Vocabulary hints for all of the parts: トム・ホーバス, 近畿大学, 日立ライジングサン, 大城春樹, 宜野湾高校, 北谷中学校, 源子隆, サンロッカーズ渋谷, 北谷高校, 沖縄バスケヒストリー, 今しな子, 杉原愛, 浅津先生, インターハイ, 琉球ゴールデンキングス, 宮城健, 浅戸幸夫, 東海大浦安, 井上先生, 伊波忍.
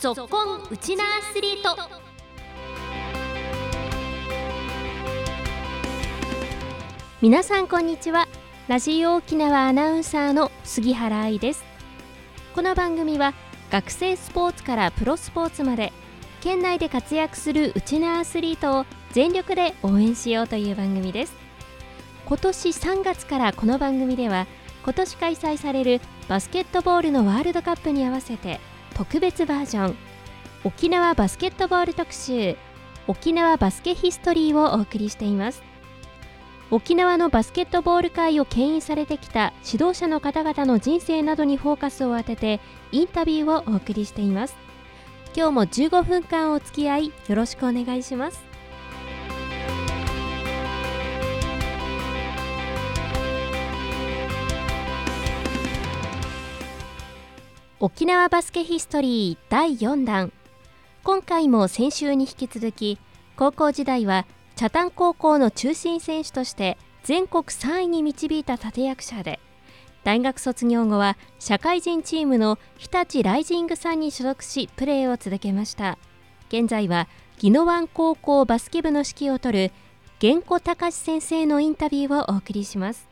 ぞっこんウチナアスリート。皆さんこんにちは。ラジオ沖縄アナウンサーの杉原愛です。この番組は学生スポーツからプロスポーツまで県内で活躍するウチナアスリートを全力で応援しようという番組です。今年3月からこの番組では今年開催されるバスケットボールのワールドカップに合わせて特別バージョン沖縄バスケットボール特集沖縄バスケヒストリーをお送りしています。沖縄のバスケットボール界を牽引されてきた指導者の方々の人生などにフォーカスを当ててインタビューをお送りしています。今日も15分間お付き合いよろしくお願いします。沖縄バスケヒストリー第4弾。今回も先週に引き続き、高校時代は北谷高校の中心選手として全国3位に導いた立役者で、大学卒業後は社会人チームの日立ライジングさんに所属しプレーを続けました。現在は宜野湾高校バスケ部の指揮を執る源子隆先生のインタビューをお送りします。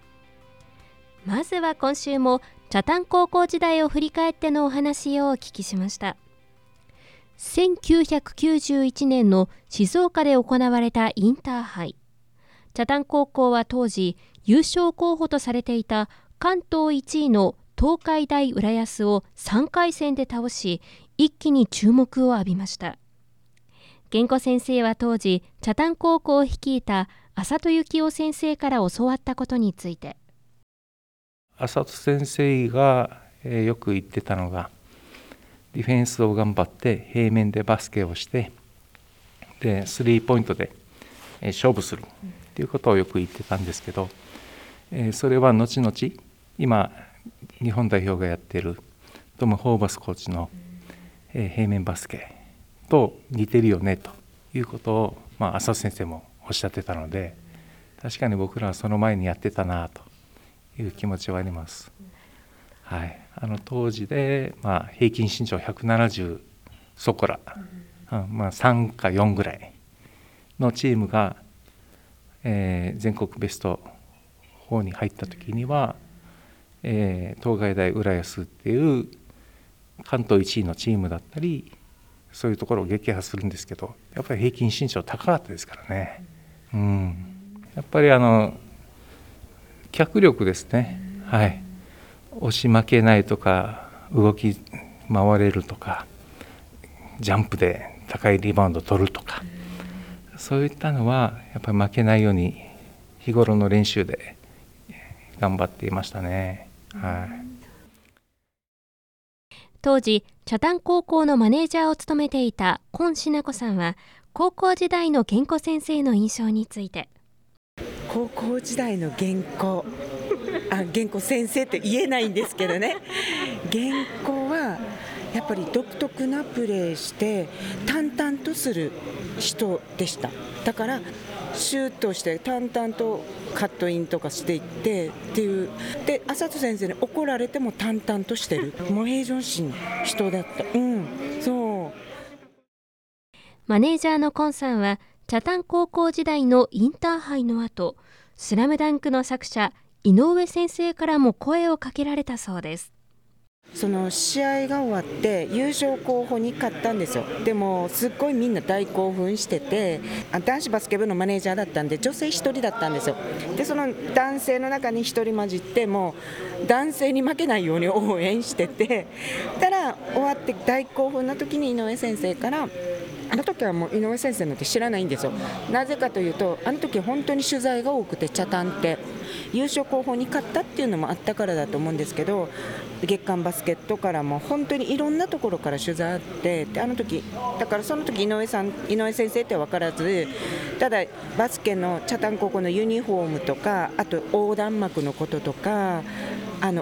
まずは今週も北谷高校時代を振り返ってのお話をお聞きしました。1991年の静岡で行われたインターハイ、北谷高校は当時優勝候補とされていた関東1位の東海大浦安を3回戦で倒し、一気に注目を浴びました。源子先生は当時北谷高校を率いた浅戸幸夫先生から教わったことについて、浅戸先生がよく言ってたのが、ディフェンスを頑張って平面でバスケをして、でスリーポイントで勝負するっていうことをよく言ってたんですけど、それは後々今日本代表がやっているトム・ホーバスコーチの平面バスケと似てるよねということを、浅戸先生もおっしゃってたので、確かに僕らはその前にやってたなという気持ちはあります。はい、当時で、平均身長170そこら、3か4ぐらいのチームが、全国ベスト4に入った時には、東海大浦安っていう関東1位のチームだったり、そういうところを撃破するんですけど、やっぱり平均身長高かったですからね。やっぱり脚力ですね、押し負けないとか、動き回れるとか、ジャンプで高いリバウンド取るとか、そういったのはやっぱり負けないように日頃の練習で頑張っていましたね。当時北谷高校のマネージャーを務めていた今しな子さんは高校時代の源子先生の印象について、高校時代の源子先生って言えないんですけどね、源子はやっぱり独特なプレーして淡々とする人でした。だからシュートして淡々とカットインとかしていってっていう、で浅戸先生に怒られても淡々としてる、もう平常心の人だった。マネージャーの今さんは北谷高校時代のインターハイの後、スラムダンクの作者井上先生からも声をかけられたそうです。その試合が終わって優勝候補に勝ったんですよ。でもすっごいみんな大興奮してて、男子バスケ部のマネージャーだったんで女性一人だったんですよ。でその男性の中に一人混じって、もう男性に負けないように応援してて、ただ終わって大興奮の時に井上先生から、あの時はもう井上先生なんて知らないんですよ。なぜかというと、あの時本当に取材が多くて、北谷って優勝候補に勝ったっていうのもあったからだと思うんですけど、月刊バスケットからも本当にいろんなところから取材あって、あの時だから、その時井上先生って分からず、ただバスケの北谷高校のユニフォームとか、あと横断幕のこととか、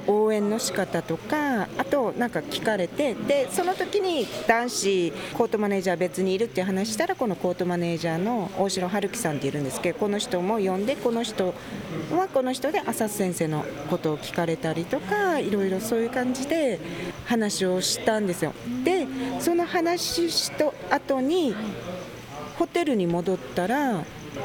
応援の仕方とか、あとなんか聞かれて、でその時に男子コートマネージャー別にいるっていう話したら、このコートマネージャーの大城春樹さんっているんですけど、この人も呼んで、この人はこの人で浅瀬先生のことを聞かれたりとか、いろいろそういう感じで話をしたんですよ。でその話した後にホテルに戻ったら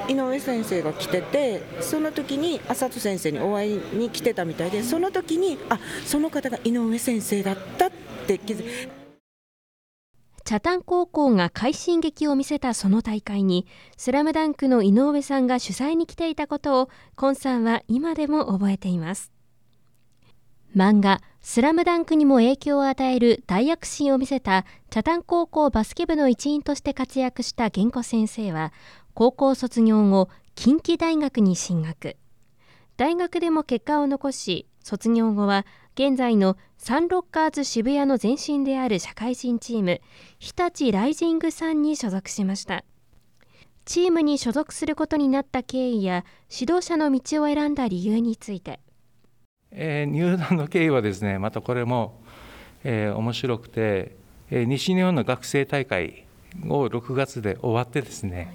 井上先生が来てて、その時に麻人先生にお会いに来てたみたいで、その時にあ、その方が井上先生だったって気づいて。北谷高校が快進撃を見せたその大会にスラムダンクの井上さんが主催に来ていたことを今さんは今でも覚えています。漫画スラムダンクにも影響を与える大躍進を見せた北谷高校バスケ部の一員として活躍した源子先生は高校卒業後、近畿大学に進学。大学でも結果を残し、卒業後は現在のサンロッカーズ渋谷の前身である社会人チーム、日立ライジングさんに所属しました。チームに所属することになった経緯や、指導者の道を選んだ理由について。入団の経緯はですね、またこれも、面白くて、西日本の学生大会を6月で終わってですね、はい、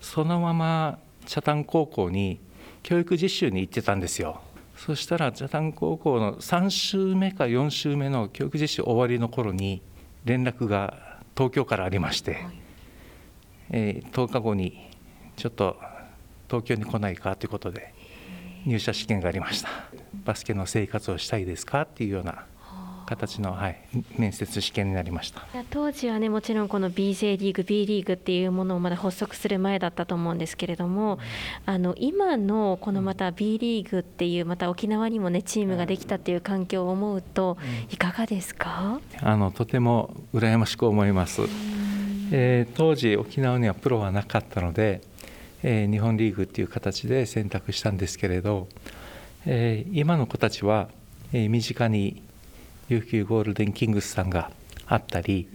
そのまま北谷高校に教育実習に行ってたんですよ。そしたら北谷高校の3週目か4週目の教育実習終わりの頃に連絡が東京からありまして、10日後にちょっと東京に来ないかということで入社試験がありました。バスケの生活をしたいですかっていうような形の、面接試験になりました。当時はね、もちろんこの BJ リーグ B リーグっていうものをまだ発足する前だったと思うんですけれども、今のこのまた B リーグっていう、また沖縄にもねチームができたっていう環境を思うといかがですか？とても羨ましく思います。当時沖縄にはプロはなかったので、日本リーグっていう形で選択したんですけれど、今の子たちは、身近に琉球ゴールデンキングスさんがあったり、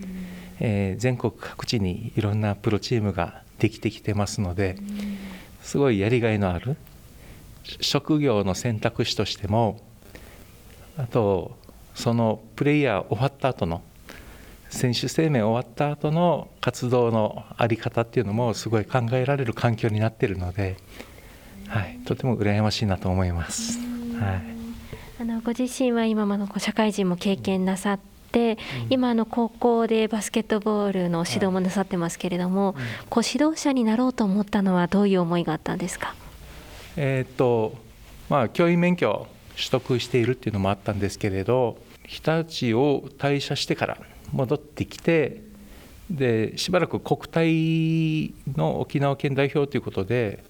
全国各地にいろんなプロチームができてきてますので、すごいやりがいのある職業の選択肢としても、あとそのプレイヤー終わった後の選手生命終わった後の活動の在り方っていうのもすごい考えられる環境になっているので、とても羨ましいなと思います。ご自身は今社会人も経験なさって、今高校でバスケットボールの指導もなさってますけれども、指導者になろうと思ったのはどういう思いがあったんですか？教員免許を取得しているっていうのもあったんですけれど、日立を退社してから戻ってきて、でしばらく国体の沖縄県代表ということで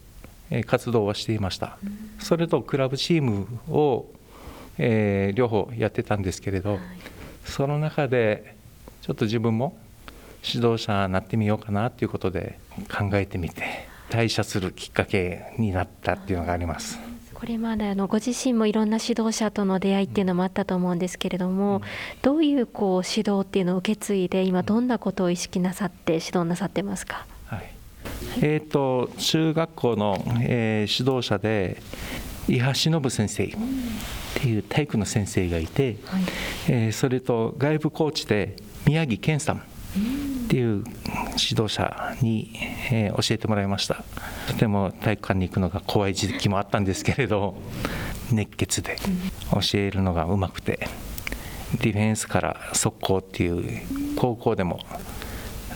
活動はしていました。それとクラブチームを両方やってたんですけれど、その中でちょっと自分も指導者になってみようかなということで考えてみて、退社するきっかけになったっていうのがあります。これまでご自身もいろんな指導者との出会いっていうのもあったと思うんですけれども、どういう指導っていうのを受け継いで、今どんなことを意識なさって指導なさってますか？中学校の、指導者で伊波忍先生っていう体育の先生がいて、それと外部コーチで宮城健さんっていう指導者に、教えてもらいました。とても体育館に行くのが怖い時期もあったんですけれど、熱血で教えるのがうまくて、ディフェンスから速攻っていう高校でも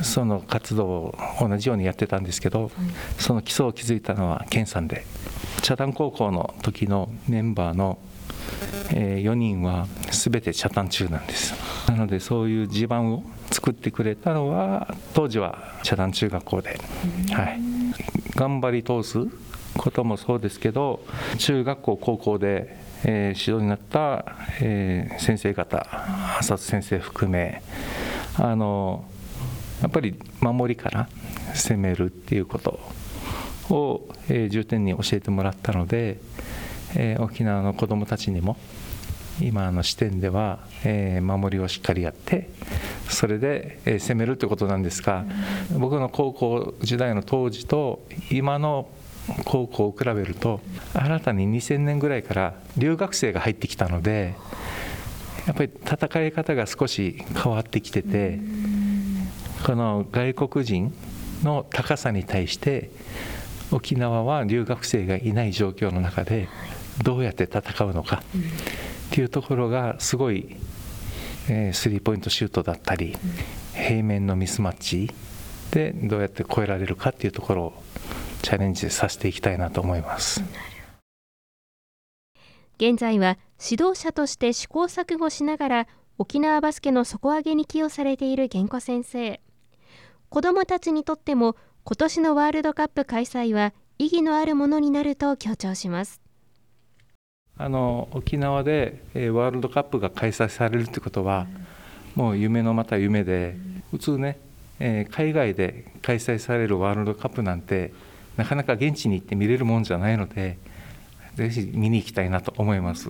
その活動を同じようにやってたんですけど、その基礎を築いたのは健さんで、北谷高校の時のメンバーの4人は全て北谷中なんです。なのでそういう地盤を作ってくれたのは当時は北谷中学校で、頑張り通すこともそうですけど、中学校高校で、指導になった、先生方、浅津先生含め、やっぱり守りから攻めるっていうことを、重点に教えてもらったので、沖縄の子どもたちにも今の視点では、守りをしっかりやって、それで、攻めるということなんですが、僕の高校時代の当時と今の高校を比べると新たに2000年ぐらいから留学生が入ってきたので、やっぱり戦い方が少し変わってきてて、この外国人の高さに対して沖縄は留学生がいない状況の中でどうやって戦うのかっていうところがすごい、スリーポイントシュートだったり平面のミスマッチでどうやって超えられるかっていうところをチャレンジさせていきたいなと思います。現在は指導者として試行錯誤しながら沖縄バスケの底上げに寄与されている源子先生。子どもたちにとっても今年のワールドカップ開催は意義のあるものになると強調します。沖縄でワールドカップが開催されるということはもう夢のまた夢で、普通ね、海外で開催されるワールドカップなんてなかなか現地に行って見れるもんじゃないので、ぜひ見に行きたいなと思います。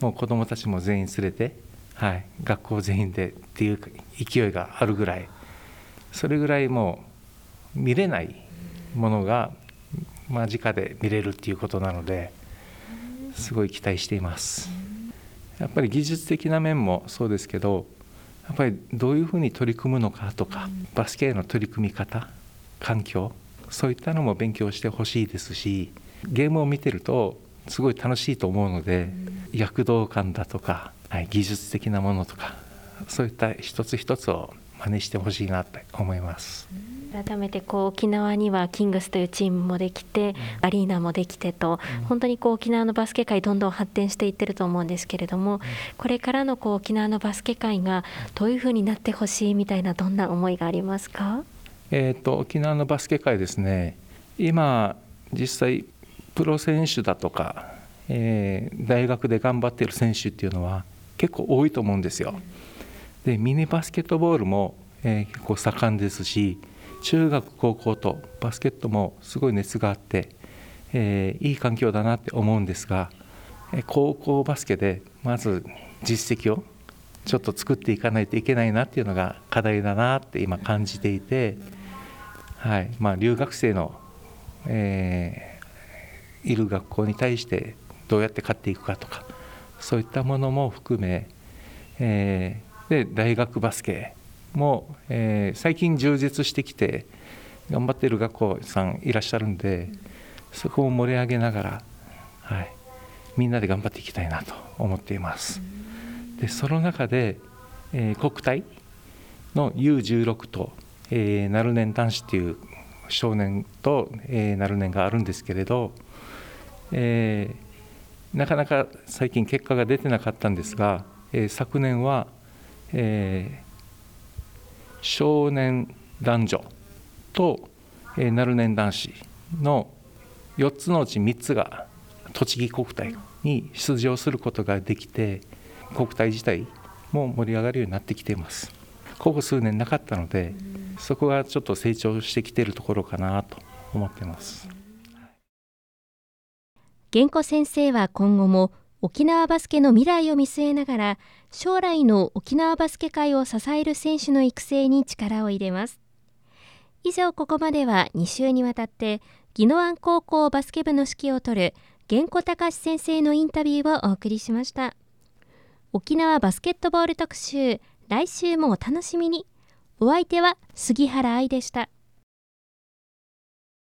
もう子どもたちも全員連れて、はい、学校全員でっていう勢いがあるぐらい、それぐらいもう見れないものが間近で見れるっていうことなので、すごい期待しています。やっぱり技術的な面もそうですけど、やっぱりどういうふうに取り組むのかとか、バスケへの取り組み方、環境、そういったのも勉強してほしいですし、ゲームを見てるとすごい楽しいと思うので、躍動感だとか、はい、技術的なものとか、そういった一つ一つを真似してほしいなって思います。改めて沖縄にはキングスというチームもできて、アリーナもできてと、本当に沖縄のバスケ界どんどん発展していってると思うんですけれども、これからの沖縄のバスケ界がどういうふうになってほしいみたいな、どんな思いがありますか？沖縄のバスケ界ですね、今実際プロ選手だとか、大学で頑張っている選手っていうのは結構多いと思うんですよ。でミニバスケットボールも、結構盛んですし、中学高校とバスケットもすごい熱があって、いい環境だなって思うんですが、高校バスケでまず実績をちょっと作っていかないといけないなっていうのが課題だなって今感じていて、はい、まあ、留学生の、いる学校に対してどうやって勝っていくかとか、そういったものも含め、で大学バスケも、最近充実してきて頑張っている学校さんいらっしゃるんで、そこを盛り上げながら、はい、みんなで頑張っていきたいなと思っています。でその中で、国体の U16 と、ナルネン男子っていう少年と、ナルネンがあるんですけれど、なかなか最近結果が出てなかったんですが、昨年は、少年男女と、ナルネン男子の4つのうち3つが栃木国体に出場することができて、国体自体も盛り上がるようになってきています。ここ数年なかったので、そこがちょっと成長してきているところかなと思っています。源子先生は今後も沖縄バスケの未来を見据えながら、将来の沖縄バスケ界を支える選手の育成に力を入れます。以上、ここまでは2週にわたって宜野湾高校バスケ部の指揮を執る源子隆先生のインタビューをお送りしました。沖縄バスケットボール特集、来週もお楽しみに。お相手は杉原愛でした。